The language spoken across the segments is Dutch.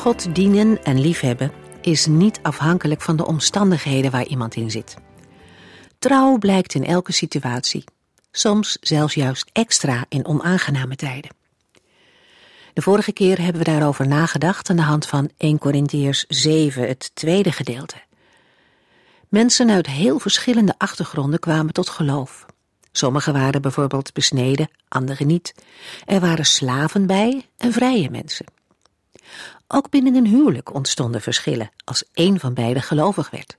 God dienen en liefhebben is niet afhankelijk van de omstandigheden waar iemand in zit. Trouw blijkt in elke situatie, soms zelfs juist extra in onaangename tijden. De vorige keer hebben we daarover nagedacht aan de hand van 1 Korinthiërs 7, het tweede gedeelte. Mensen uit heel verschillende achtergronden kwamen tot geloof. Sommigen waren bijvoorbeeld besneden, anderen niet. Er waren slaven bij en vrije mensen. Ook binnen een huwelijk ontstonden verschillen als één van beiden gelovig werd.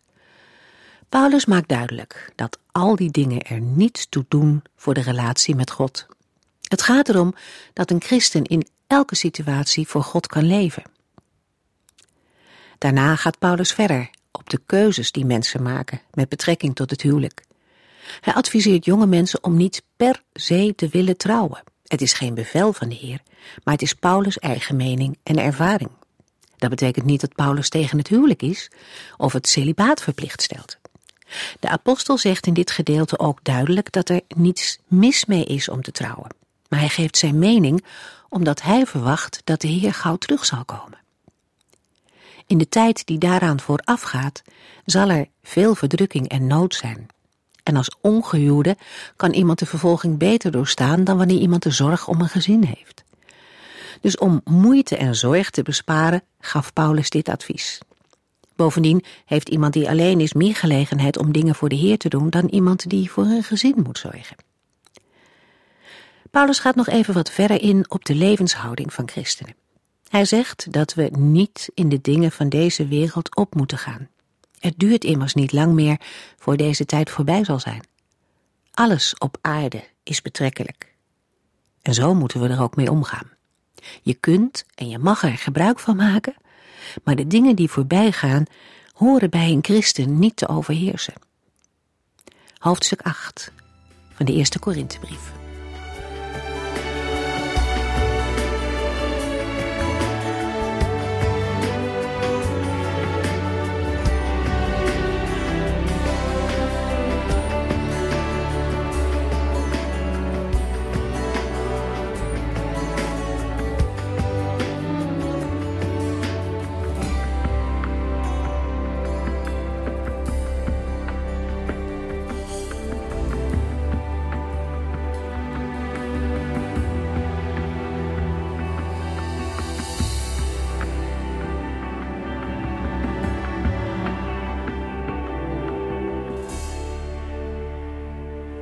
Paulus maakt duidelijk dat al die dingen er niets toe doen voor de relatie met God. Het gaat erom dat een christen in elke situatie voor God kan leven. Daarna gaat Paulus verder op de keuzes die mensen maken met betrekking tot het huwelijk. Hij adviseert jonge mensen om niet per se te willen trouwen. Het is geen bevel van de Heer, maar het is Paulus' eigen mening en ervaring. Dat betekent niet dat Paulus tegen het huwelijk is of het celibaat verplicht stelt. De apostel zegt in dit gedeelte ook duidelijk dat er niets mis mee is om te trouwen. Maar hij geeft zijn mening omdat hij verwacht dat de Heer gauw terug zal komen. In de tijd die daaraan voorafgaat, zal er veel verdrukking en nood zijn. En als ongehuwde kan iemand de vervolging beter doorstaan dan wanneer iemand de zorg om een gezin heeft. Dus om moeite en zorg te besparen, gaf Paulus dit advies. Bovendien heeft iemand die alleen is meer gelegenheid om dingen voor de Heer te doen dan iemand die voor een gezin moet zorgen. Paulus gaat nog even wat verder in op de levenshouding van christenen. Hij zegt dat we niet in de dingen van deze wereld op moeten gaan. Het duurt immers niet lang meer voor deze tijd voorbij zal zijn. Alles op aarde is betrekkelijk. En zo moeten we er ook mee omgaan. Je kunt en je mag er gebruik van maken, maar de dingen die voorbij gaan horen bij een christen niet te overheersen. Hoofdstuk 8 van de eerste Korinthebrief.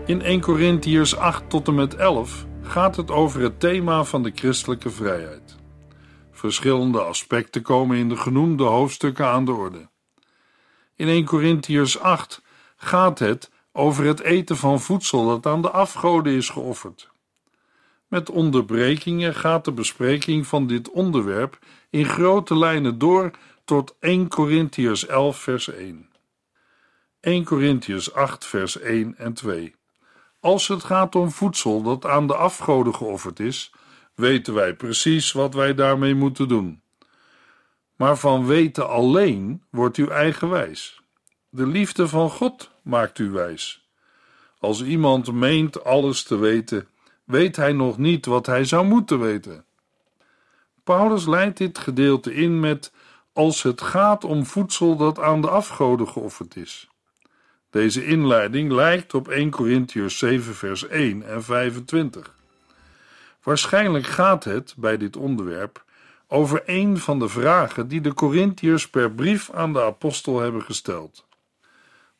In 1 Korinthiërs 8 tot en met 11 gaat het over het thema van de christelijke vrijheid. Verschillende aspecten komen in de genoemde hoofdstukken aan de orde. In 1 Korinthiërs 8 gaat het over het eten van voedsel dat aan de afgoden is geofferd. Met onderbrekingen gaat de bespreking van dit onderwerp in grote lijnen door tot 1 Korinthiërs 11 vers 1. 1 Korinthiërs 8 vers 1 en 2. Als het gaat om voedsel dat aan de afgoden geofferd is, weten wij precies wat wij daarmee moeten doen. Maar van weten alleen wordt u eigenwijs. De liefde van God maakt u wijs. Als iemand meent alles te weten, weet hij nog niet wat hij zou moeten weten. Paulus leidt dit gedeelte in met: als het gaat om voedsel dat aan de afgoden geofferd is. Deze inleiding lijkt op 1 Korinthiërs 7 vers 1 en 25. Waarschijnlijk gaat het, bij dit onderwerp, over een van de vragen die de Korinthiërs per brief aan de apostel hebben gesteld.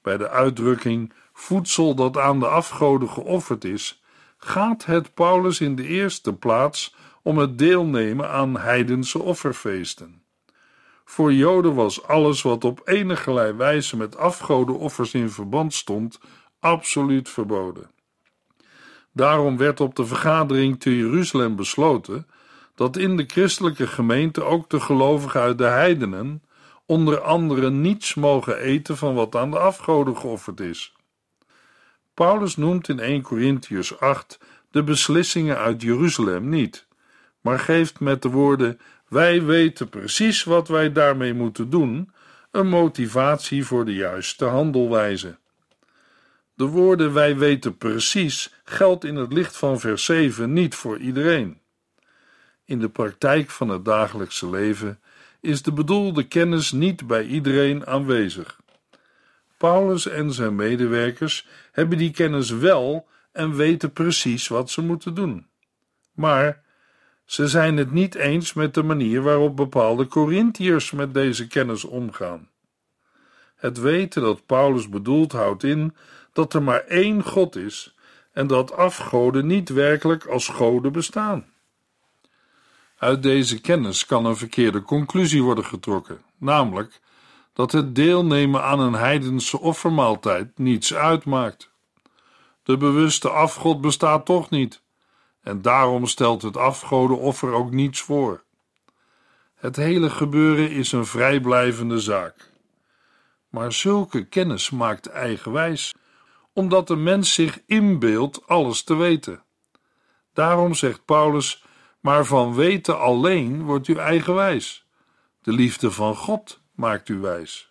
Bij de uitdrukking voedsel dat aan de afgoden geofferd is, gaat het Paulus in de eerste plaats om het deelnemen aan heidense offerfeesten. Voor Joden was alles wat op enigerlei wijze met afgodenoffers in verband stond, absoluut verboden. Daarom werd op de vergadering te Jeruzalem besloten dat in de christelijke gemeente ook de gelovigen uit de heidenen onder andere niets mogen eten van wat aan de afgoden geofferd is. Paulus noemt in 1 Korinthiërs 8 de beslissingen uit Jeruzalem niet, maar geeft met de woorden, wij weten precies wat wij daarmee moeten doen, een motivatie voor de juiste handelwijze. De woorden wij weten precies geldt in het licht van vers 7 niet voor iedereen. In de praktijk van het dagelijkse leven is de bedoelde kennis niet bij iedereen aanwezig. Paulus en zijn medewerkers hebben die kennis wel en weten precies wat ze moeten doen. Maar ze zijn het niet eens met de manier waarop bepaalde Korinthiërs met deze kennis omgaan. Het weten dat Paulus bedoelt houdt in dat er maar één God is en dat afgoden niet werkelijk als goden bestaan. Uit deze kennis kan een verkeerde conclusie worden getrokken, namelijk dat het deelnemen aan een heidense offermaaltijd niets uitmaakt. De bewuste afgod bestaat toch niet en daarom stelt het afgodenoffer ook niets voor. Het hele gebeuren is een vrijblijvende zaak. Maar zulke kennis maakt eigenwijs, omdat de mens zich inbeeldt alles te weten. Daarom zegt Paulus, maar van weten alleen wordt u eigenwijs. De liefde van God maakt u wijs.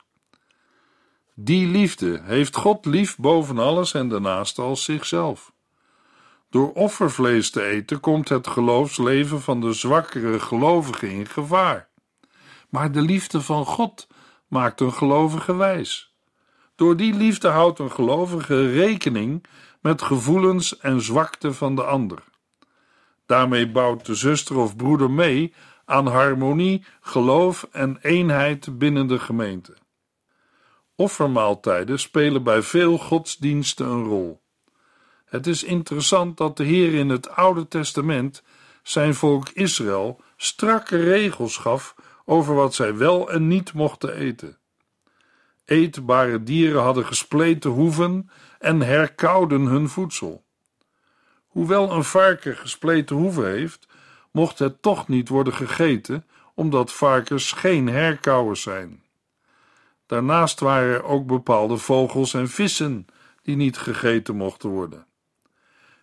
Die liefde heeft God lief boven alles en de naaste als zichzelf. Door offervlees te eten komt het geloofsleven van de zwakkere gelovigen in gevaar. Maar de liefde van God maakt een gelovige wijs. Door die liefde houdt een gelovige rekening met gevoelens en zwakte van de ander. Daarmee bouwt de zuster of broeder mee aan harmonie, geloof en eenheid binnen de gemeente. Offermaaltijden spelen bij veel godsdiensten een rol. Het is interessant dat de Heer in het Oude Testament zijn volk Israël strakke regels gaf over wat zij wel en niet mochten eten. Eetbare dieren hadden gespleten hoeven en herkouden hun voedsel. Hoewel een varken gespleten hoeven heeft, mocht het toch niet worden gegeten, omdat varkens geen herkauwers zijn. Daarnaast waren er ook bepaalde vogels en vissen die niet gegeten mochten worden.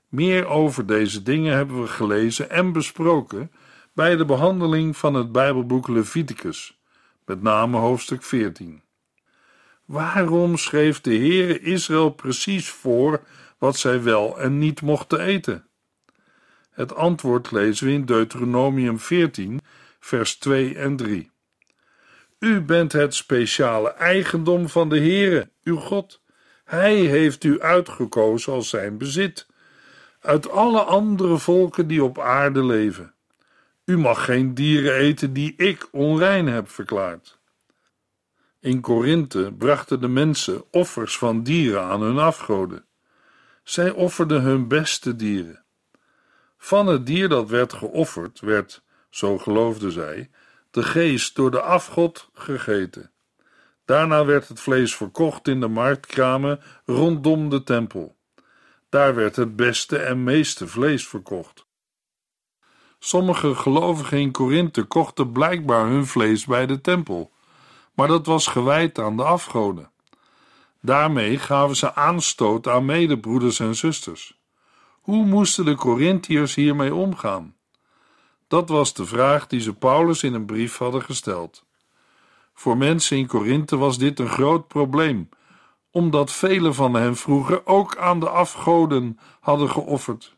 Meer over deze dingen hebben we gelezen en besproken bij de behandeling van het Bijbelboek Leviticus, met name hoofdstuk 14. Waarom schreef de Heere Israël precies voor wat zij wel en niet mochten eten? Het antwoord lezen we in Deuteronomium 14, vers 2 en 3. U bent het speciale eigendom van de Heere, uw God. Hij heeft u uitgekozen als zijn bezit, uit alle andere volken die op aarde leven. U mag geen dieren eten die ik onrein heb verklaard. In Korinthe brachten de mensen offers van dieren aan hun afgoden. Zij offerden hun beste dieren. Van het dier dat werd geofferd werd, zo geloofden zij, de geest door de afgod gegeten. Daarna werd het vlees verkocht in de marktkramen rondom de tempel. Daar werd het beste en meeste vlees verkocht. Sommige gelovigen in Korinthe kochten blijkbaar hun vlees bij de tempel, maar dat was gewijd aan de afgoden. Daarmee gaven ze aanstoot aan medebroeders en zusters. Hoe moesten de Korinthiërs hiermee omgaan? Dat was de vraag die ze Paulus in een brief hadden gesteld. Voor mensen in Korinthe was dit een groot probleem, omdat velen van hen vroeger ook aan de afgoden hadden geofferd.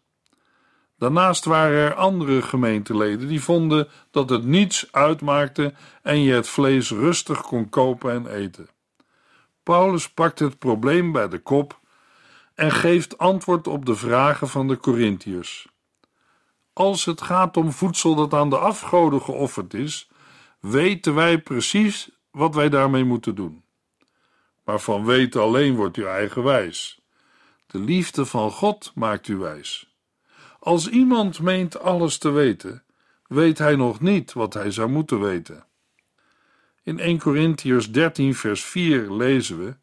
Daarnaast waren er andere gemeenteleden die vonden dat het niets uitmaakte en je het vlees rustig kon kopen en eten. Paulus pakt het probleem bij de kop en geeft antwoord op de vragen van de Korinthiërs. Als het gaat om voedsel dat aan de afgoden geofferd is, weten wij precies wat wij daarmee moeten doen. Maar van weten alleen wordt u eigenwijs. De liefde van God maakt u wijs. Als iemand meent alles te weten, weet hij nog niet wat hij zou moeten weten. In 1 Korinthiërs 13 vers 4 lezen we,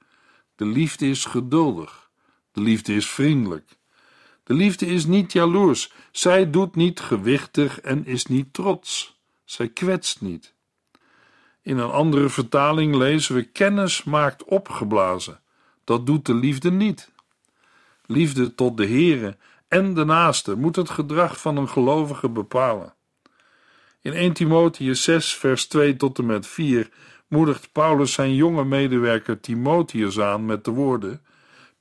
de liefde is geduldig, de liefde is vriendelijk. De liefde is niet jaloers, zij doet niet gewichtig en is niet trots, zij kwetst niet. In een andere vertaling lezen we: kennis maakt opgeblazen. Dat doet de liefde niet. Liefde tot de Here en de naaste moet het gedrag van een gelovige bepalen. In 1 Timotheus 6 vers 2 tot en met 4 moedigt Paulus zijn jonge medewerker Timotheus aan met de woorden: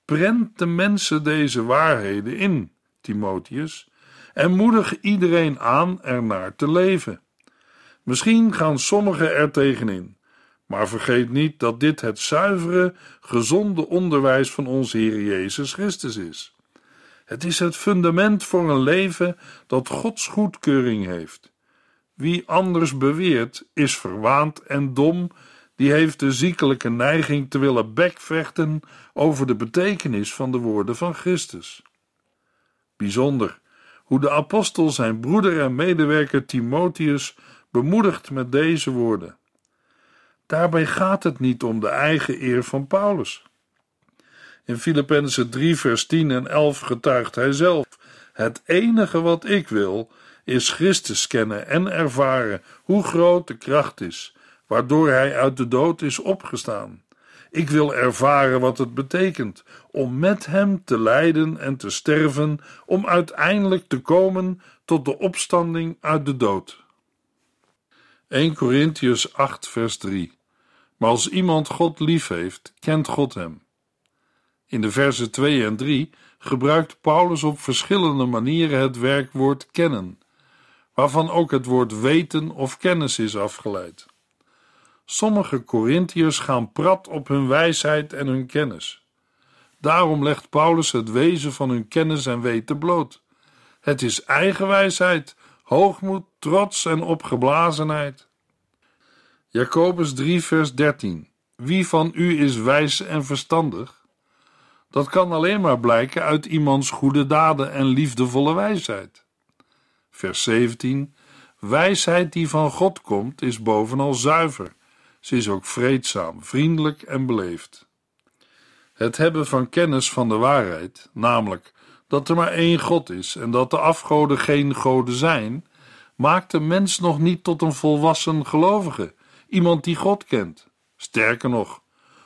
prent de mensen deze waarheden in, Timotheus, en moedig iedereen aan ernaar te leven. Misschien gaan sommigen er tegenin, maar vergeet niet dat dit het zuivere, gezonde onderwijs van onze Heer Jezus Christus is. Het is het fundament voor een leven dat Gods goedkeuring heeft. Wie anders beweert, is verwaand en dom, die heeft de ziekelijke neiging te willen bekvechten over de betekenis van de woorden van Christus. Bijzonder hoe de apostel zijn broeder en medewerker Timotheus bemoedigt met deze woorden. Daarbij gaat het niet om de eigen eer van Paulus. In Filipensen 3 vers 10 en 11 getuigt hij zelf: het enige wat ik wil is Christus kennen en ervaren hoe groot de kracht is, waardoor hij uit de dood is opgestaan. Ik wil ervaren wat het betekent om met hem te lijden en te sterven, om uiteindelijk te komen tot de opstanding uit de dood. 1 Korinthiërs 8 vers 3. Maar als iemand God lief heeft, kent God hem. In de versen 2 en 3 gebruikt Paulus op verschillende manieren het werkwoord kennen, waarvan ook het woord weten of kennis is afgeleid. Sommige Korinthiërs gaan prat op hun wijsheid en hun kennis. Daarom legt Paulus het wezen van hun kennis en weten bloot. Het is eigen wijsheid, hoogmoed, trots en opgeblazenheid. Jacobus 3 vers 13. Wie van u is wijs en verstandig? Dat kan alleen maar blijken uit iemands goede daden en liefdevolle wijsheid. Vers 17. Wijsheid die van God komt is bovenal zuiver. Ze is ook vreedzaam, vriendelijk en beleefd. Het hebben van kennis van de waarheid, namelijk dat er maar één God is en dat de afgoden geen goden zijn, maakt de mens nog niet tot een volwassen gelovige, iemand die God kent. Sterker nog,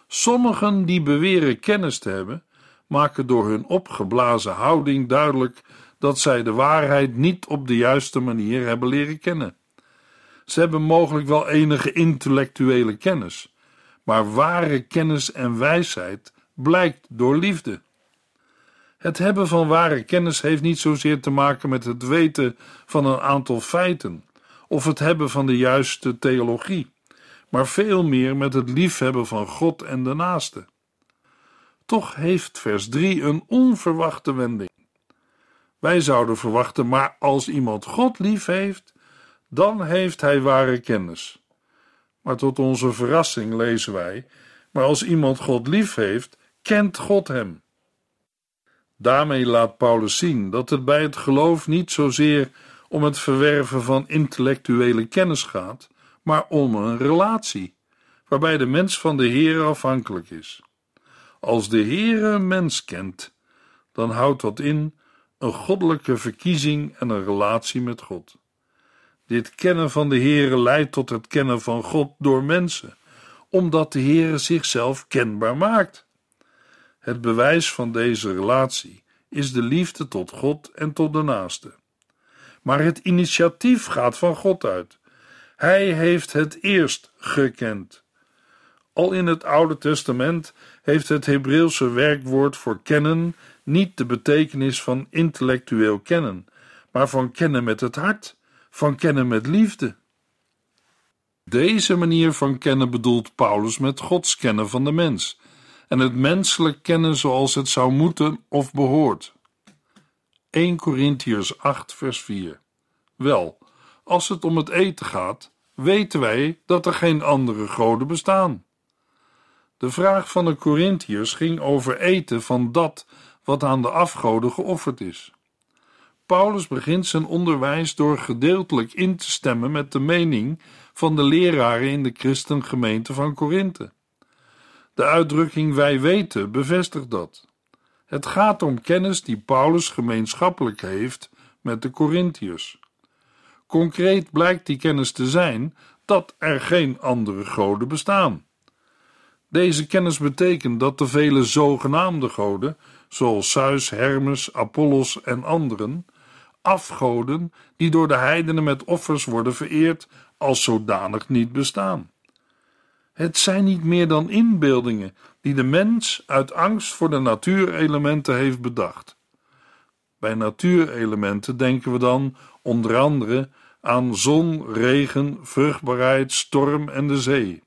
sommigen die beweren kennis te hebben, maken door hun opgeblazen houding duidelijk dat zij de waarheid niet op de juiste manier hebben leren kennen. Ze hebben mogelijk wel enige intellectuele kennis, maar ware kennis en wijsheid blijkt door liefde. Het hebben van ware kennis heeft niet zozeer te maken met het weten van een aantal feiten of het hebben van de juiste theologie, maar veel meer met het liefhebben van God en de naaste. Toch heeft vers 3 een onverwachte wending. Wij zouden verwachten, maar als iemand God lief heeft, dan heeft hij ware kennis. Maar tot onze verrassing lezen wij: maar als iemand God lief heeft, kent God hem. Daarmee laat Paulus zien dat het bij het geloof niet zozeer om het verwerven van intellectuele kennis gaat, maar om een relatie, waarbij de mens van de Heere afhankelijk is. Als de Heere een mens kent, dan houdt dat in een goddelijke verkiezing en een relatie met God. Dit kennen van de Heere leidt tot het kennen van God door mensen, omdat de Heere zichzelf kenbaar maakt. Het bewijs van deze relatie is de liefde tot God en tot de naaste. Maar het initiatief gaat van God uit. Hij heeft het eerst gekend. Al in het Oude Testament heeft het Hebreeuwse werkwoord voor kennen niet de betekenis van intellectueel kennen, maar van kennen met het hart, van kennen met liefde. Deze manier van kennen bedoelt Paulus met Gods kennen van de mens en het menselijk kennen zoals het zou moeten of behoort. 1 Korinthiërs 8 vers 4. Wel, als het om het eten gaat, weten wij dat er geen andere goden bestaan. De vraag van de Korinthiërs ging over eten van dat wat aan de afgoden geofferd is. Paulus begint zijn onderwijs door gedeeltelijk in te stemmen met de mening van de leraren in de christengemeente van Korinthe. De uitdrukking wij weten bevestigt dat. Het gaat om kennis die Paulus gemeenschappelijk heeft met de Korinthiërs. Concreet blijkt die kennis te zijn dat er geen andere goden bestaan. Deze kennis betekent dat de vele zogenaamde goden, zoals Zeus, Hermes, Apollos en anderen, afgoden die door de heidenen met offers worden vereerd, als zodanig niet bestaan. Het zijn niet meer dan inbeeldingen die de mens uit angst voor de natuurelementen heeft bedacht. Bij natuurelementen denken we dan onder andere aan zon, regen, vruchtbaarheid, storm en de zee.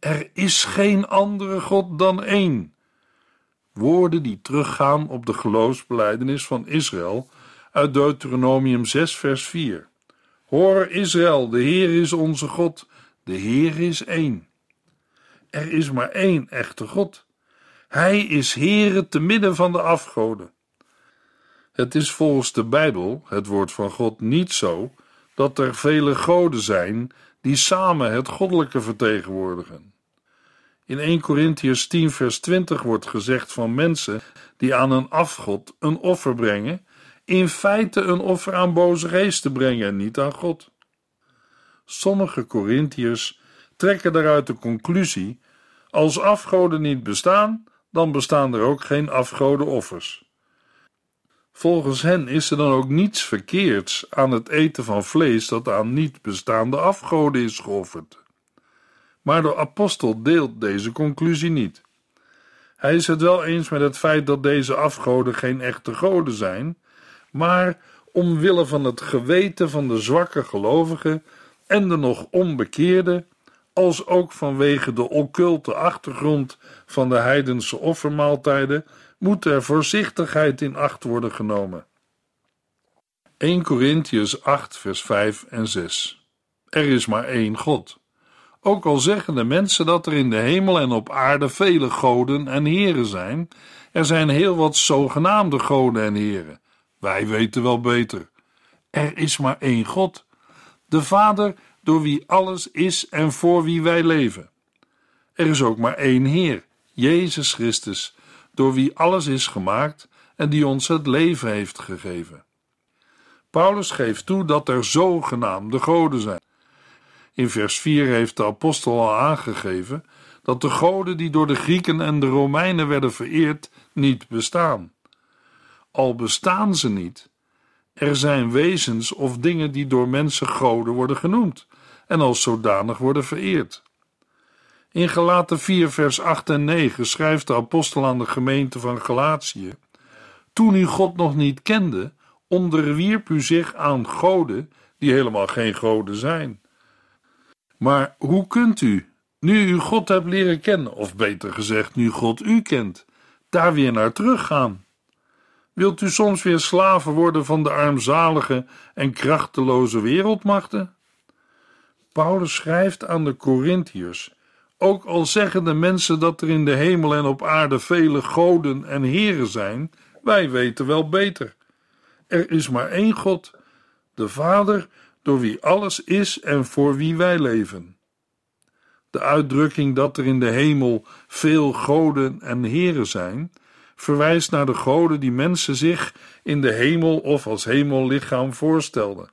Er is geen andere God dan één. Woorden die teruggaan op de geloofsbelijdenis van Israël uit Deuteronomium 6 vers 4. Hoor Israël, de Heer is onze God, de Heer is één. Er is maar één echte God. Hij is Heere te midden van de afgoden. Het is volgens de Bijbel, het woord van God, niet zo dat er vele goden zijn die samen het goddelijke vertegenwoordigen. In 1 Korinthiërs 10 vers 20 wordt gezegd van mensen die aan een afgod een offer brengen, in feite een offer aan boze geesten brengen en niet aan God. Sommige Korinthiërs trekken daaruit de conclusie, als afgoden niet bestaan, dan bestaan er ook geen afgodenoffers. Volgens hen is er dan ook niets verkeerds aan het eten van vlees dat aan niet bestaande afgoden is geofferd. Maar de apostel deelt deze conclusie niet. Hij is het wel eens met het feit dat deze afgoden geen echte goden zijn, maar omwille van het geweten van de zwakke gelovigen en de nog onbekeerde, als ook vanwege de occulte achtergrond van de heidense offermaaltijden, moet er voorzichtigheid in acht worden genomen. 1 Korinthiërs 8 vers 5 en 6. Er is maar één God. Ook al zeggen de mensen dat er in de hemel en op aarde vele goden en heren zijn, er zijn heel wat zogenaamde goden en heren. Wij weten wel beter. Er is maar één God, de Vader door wie alles is en voor wie wij leven. Er is ook maar één Heer, Jezus Christus, door wie alles is gemaakt en die ons het leven heeft gegeven. Paulus geeft toe dat er zogenaamde goden zijn. In vers 4 heeft de apostel al aangegeven dat de goden die door de Grieken en de Romeinen werden vereerd niet bestaan. Al bestaan ze niet, er zijn wezens of dingen die door mensen goden worden genoemd en als zodanig worden vereerd. In Galaten 4 vers 8 en 9 schrijft de apostel aan de gemeente van Galatië: toen u God nog niet kende, onderwierp u zich aan goden die helemaal geen goden zijn. Maar hoe kunt u, nu u God hebt leren kennen, of beter gezegd, nu God u kent, daar weer naar teruggaan? Wilt u soms weer slaven worden van de armzalige en krachteloze wereldmachten? Paulus schrijft aan de Korinthiërs: ook al zeggen de mensen dat er in de hemel en op aarde vele goden en heren zijn, wij weten wel beter. Er is maar één God, de Vader, door wie alles is en voor wie wij leven. De uitdrukking dat er in de hemel veel goden en heren zijn verwijst naar de goden die mensen zich in de hemel of als hemellichaam voorstelden,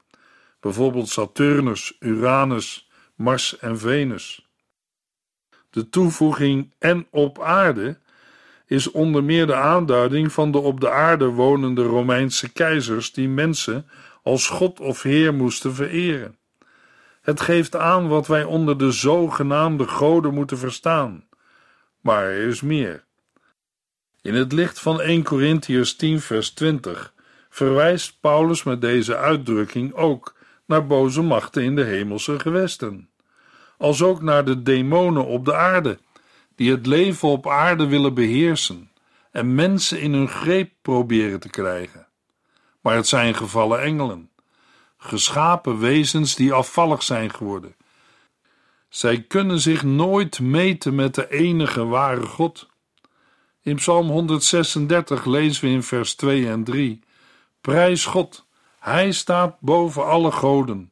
bijvoorbeeld Saturnus, Uranus, Mars en Venus. De toevoeging en op aarde is onder meer de aanduiding van de op de aarde wonende Romeinse keizers die mensen als God of Heer moesten vereren. Het geeft aan wat wij onder de zogenaamde goden moeten verstaan, maar er is meer. In het licht van 1 Korinthiërs 10 vers 20 verwijst Paulus met deze uitdrukking ook naar boze machten in de hemelse gewesten, als ook naar de demonen op de aarde, die het leven op aarde willen beheersen en mensen in hun greep proberen te krijgen. Maar het zijn gevallen engelen, geschapen wezens die afvallig zijn geworden. Zij kunnen zich nooit meten met de enige ware God. In Psalm 136 lezen we in vers 2 en 3: prijs God, Hij staat boven alle goden,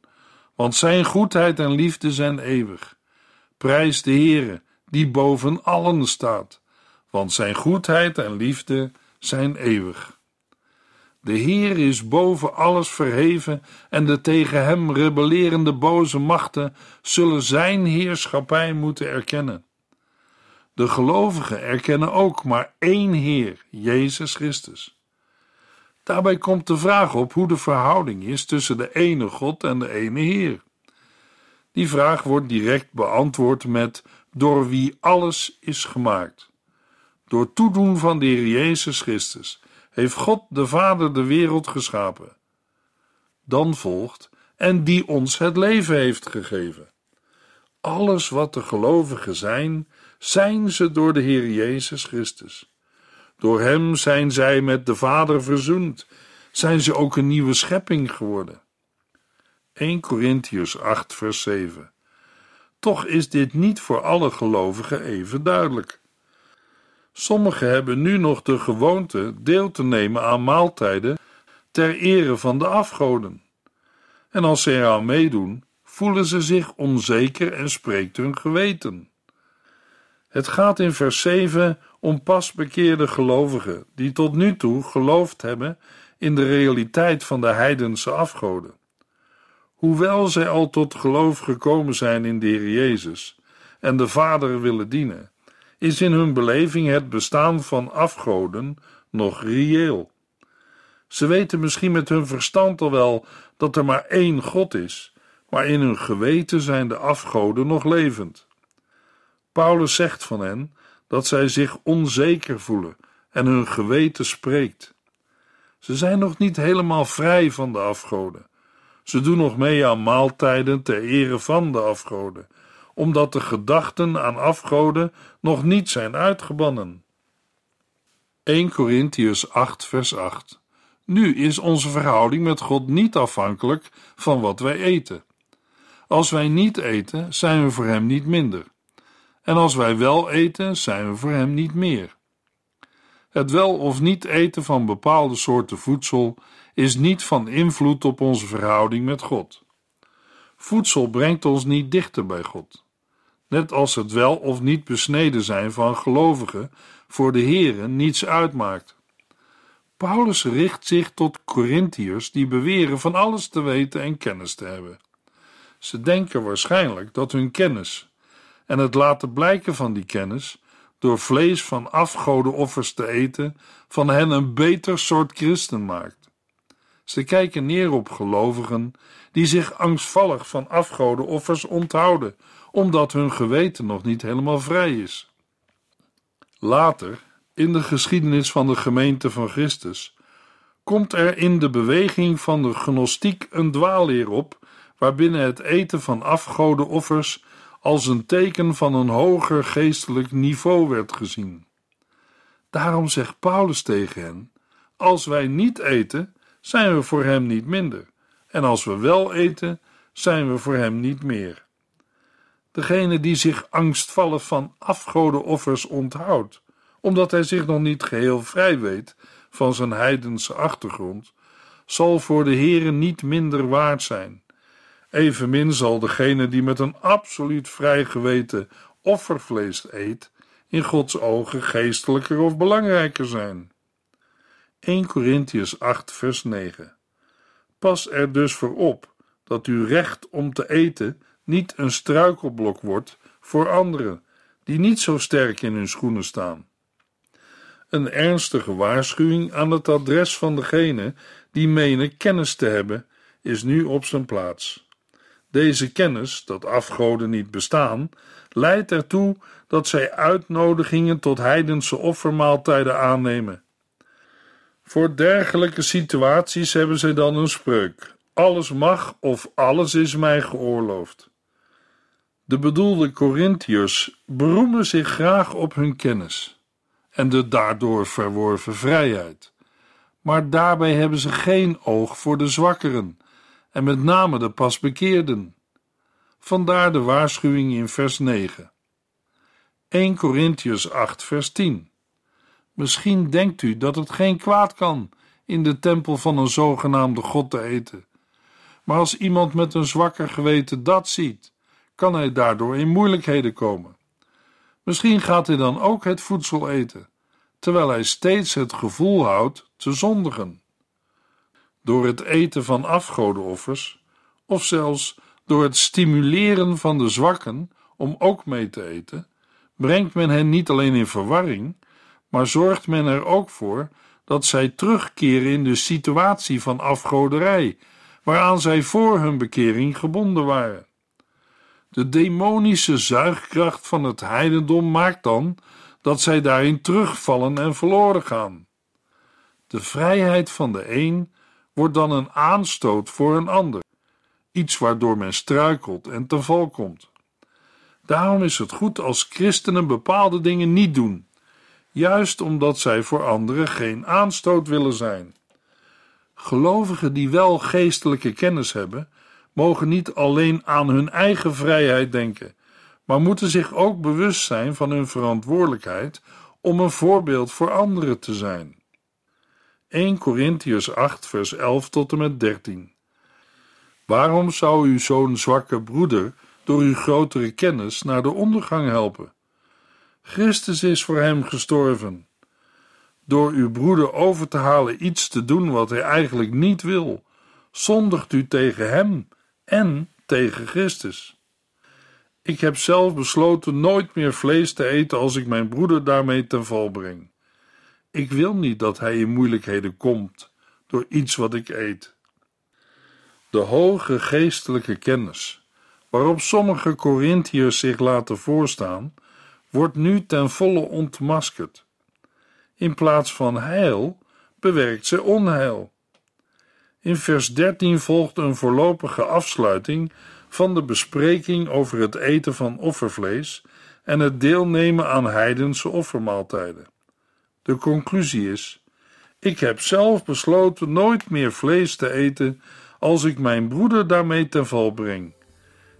want zijn goedheid en liefde zijn eeuwig. Prijs de Heere, die boven allen staat, want zijn goedheid en liefde zijn eeuwig. De Heer is boven alles verheven en de tegen hem rebellerende boze machten zullen zijn heerschappij moeten erkennen. De gelovigen erkennen ook maar één Heer, Jezus Christus. Daarbij komt de vraag op hoe de verhouding is tussen de ene God en de ene Heer. Die vraag wordt direct beantwoord met door wie alles is gemaakt. Door toedoen van de Heer Jezus Christus heeft God de Vader de wereld geschapen. Dan volgt, en die ons het leven heeft gegeven. Alles wat de gelovigen zijn ze door de Heer Jezus Christus. Door hem zijn zij met de Vader verzoend, zijn ze ook een nieuwe schepping geworden. 1 Korinthiërs 8 vers 7. Toch is dit niet voor alle gelovigen even duidelijk. Sommigen hebben nu nog de gewoonte deel te nemen aan maaltijden ter ere van de afgoden. En als ze eraan meedoen, voelen ze zich onzeker en spreekt hun geweten. Het gaat in vers 7 om pas bekeerde gelovigen die tot nu toe geloofd hebben in de realiteit van de heidense afgoden. Hoewel zij al tot geloof gekomen zijn in de Heer Jezus en de Vader willen dienen, is in hun beleving het bestaan van afgoden nog reëel. Ze weten misschien met hun verstand al wel dat er maar één God is, maar in hun geweten zijn de afgoden nog levend. Paulus zegt van hen dat zij zich onzeker voelen en hun geweten spreekt. Ze zijn nog niet helemaal vrij van de afgoden. Ze doen nog mee aan maaltijden ter ere van de afgoden, omdat de gedachten aan afgoden nog niet zijn uitgebannen. 1 Korinthiërs 8 vers 8. Nu is onze verhouding met God niet afhankelijk van wat wij eten. Als wij niet eten, zijn we voor hem niet minder. En als wij wel eten, zijn we voor hem niet meer. Het wel of niet eten van bepaalde soorten voedsel is niet van invloed op onze verhouding met God. Voedsel brengt ons niet dichter bij God. Net als het wel of niet besneden zijn van gelovigen voor de Here niets uitmaakt. Paulus richt zich tot Korinthiërs die beweren van alles te weten en kennis te hebben. Ze denken waarschijnlijk dat hun kennis en het laten blijken van die kennis, door vlees van afgodenoffers te eten, van hen een beter soort christen maakt. Ze kijken neer op gelovigen die zich angstvallig van afgodenoffers onthouden, omdat hun geweten nog niet helemaal vrij is. Later, in de geschiedenis van de gemeente van Christus, komt er in de beweging van de gnostiek een dwaalleer op, waarbinnen het eten van afgodenoffers als een teken van een hoger geestelijk niveau werd gezien. Daarom zegt Paulus tegen hen, als wij niet eten, zijn we voor hem niet minder, en als we wel eten, zijn we voor hem niet meer. Degene die zich angstvallig van afgodenoffers onthoudt, omdat hij zich nog niet geheel vrij weet van zijn heidense achtergrond, zal voor de Here niet minder waard zijn. Evenmin zal degene die met een absoluut vrij geweten offervlees eet, in Gods ogen geestelijker of belangrijker zijn. 1 Korinthiërs 8 vers 9. Pas er dus voor op dat uw recht om te eten niet een struikelblok wordt voor anderen, die niet zo sterk in hun schoenen staan. Een ernstige waarschuwing aan het adres van degene die menen kennis te hebben, is nu op zijn plaats. Deze kennis, dat afgoden niet bestaan, leidt ertoe dat zij uitnodigingen tot heidense offermaaltijden aannemen. Voor dergelijke situaties hebben zij dan een spreuk: alles mag of alles is mij geoorloofd. De bedoelde Korinthiërs beroemen zich graag op hun kennis en de daardoor verworven vrijheid. Maar daarbij hebben ze geen oog voor de zwakkeren en met name de pasbekeerden. Vandaar de waarschuwing in vers 9. 1 Korinthiërs 8 vers 10. Misschien denkt u dat het geen kwaad kan in de tempel van een zogenaamde God te eten. Maar als iemand met een zwakker geweten dat ziet, kan hij daardoor in moeilijkheden komen. Misschien gaat hij dan ook het voedsel eten, terwijl hij steeds het gevoel houdt te zondigen. door het eten van afgodenoffers of zelfs door het stimuleren van de zwakken om ook mee te eten, brengt men hen niet alleen in verwarring, maar zorgt men er ook voor dat zij terugkeren in de situatie van afgoderij, waaraan zij voor hun bekering gebonden waren. De demonische zuigkracht van het heidendom maakt dan dat zij daarin terugvallen en verloren gaan. De vrijheid van de een wordt dan een aanstoot voor een ander, iets waardoor men struikelt en ten val komt. Daarom is het goed als christenen bepaalde dingen niet doen, juist omdat zij voor anderen geen aanstoot willen zijn. Gelovigen die wel geestelijke kennis hebben, mogen niet alleen aan hun eigen vrijheid denken, maar moeten zich ook bewust zijn van hun verantwoordelijkheid om een voorbeeld voor anderen te zijn. 1 Korinthiërs 8 vers 11 tot en met 13. Waarom zou u zo'n zwakke broeder door uw grotere kennis naar de ondergang helpen? Christus is voor hem gestorven. Door uw broeder over te halen iets te doen wat hij eigenlijk niet wil, zondigt u tegen hem en tegen Christus. Ik heb zelf besloten nooit meer vlees te eten als ik mijn broeder daarmee ten val breng. Ik wil niet dat hij in moeilijkheden komt door iets wat ik eet. De hoge geestelijke kennis, waarop sommige Korinthiërs zich laten voorstaan, wordt nu ten volle ontmaskerd. In plaats van heil bewerkt ze onheil. In vers 13 volgt een voorlopige afsluiting van de bespreking over het eten van offervlees en het deelnemen aan heidense offermaaltijden. De conclusie is: ik heb zelf besloten nooit meer vlees te eten als ik mijn broeder daarmee ten val breng.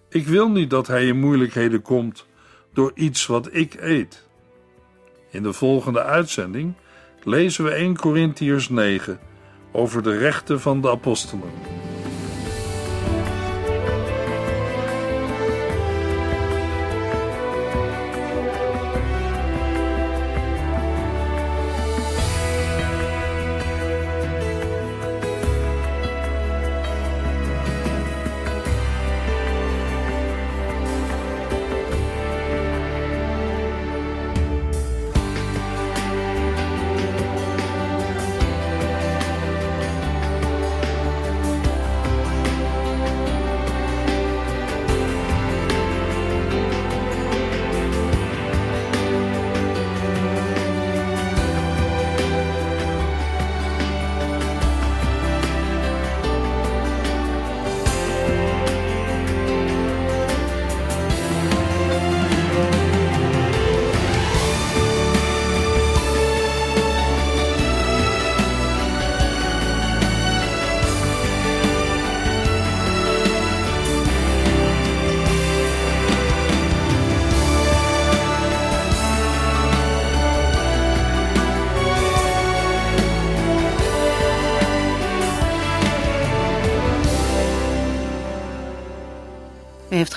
Ik wil niet dat hij in moeilijkheden komt door iets wat ik eet. In de volgende uitzending lezen we 1 Korinthiërs 9 over de rechten van de apostelen.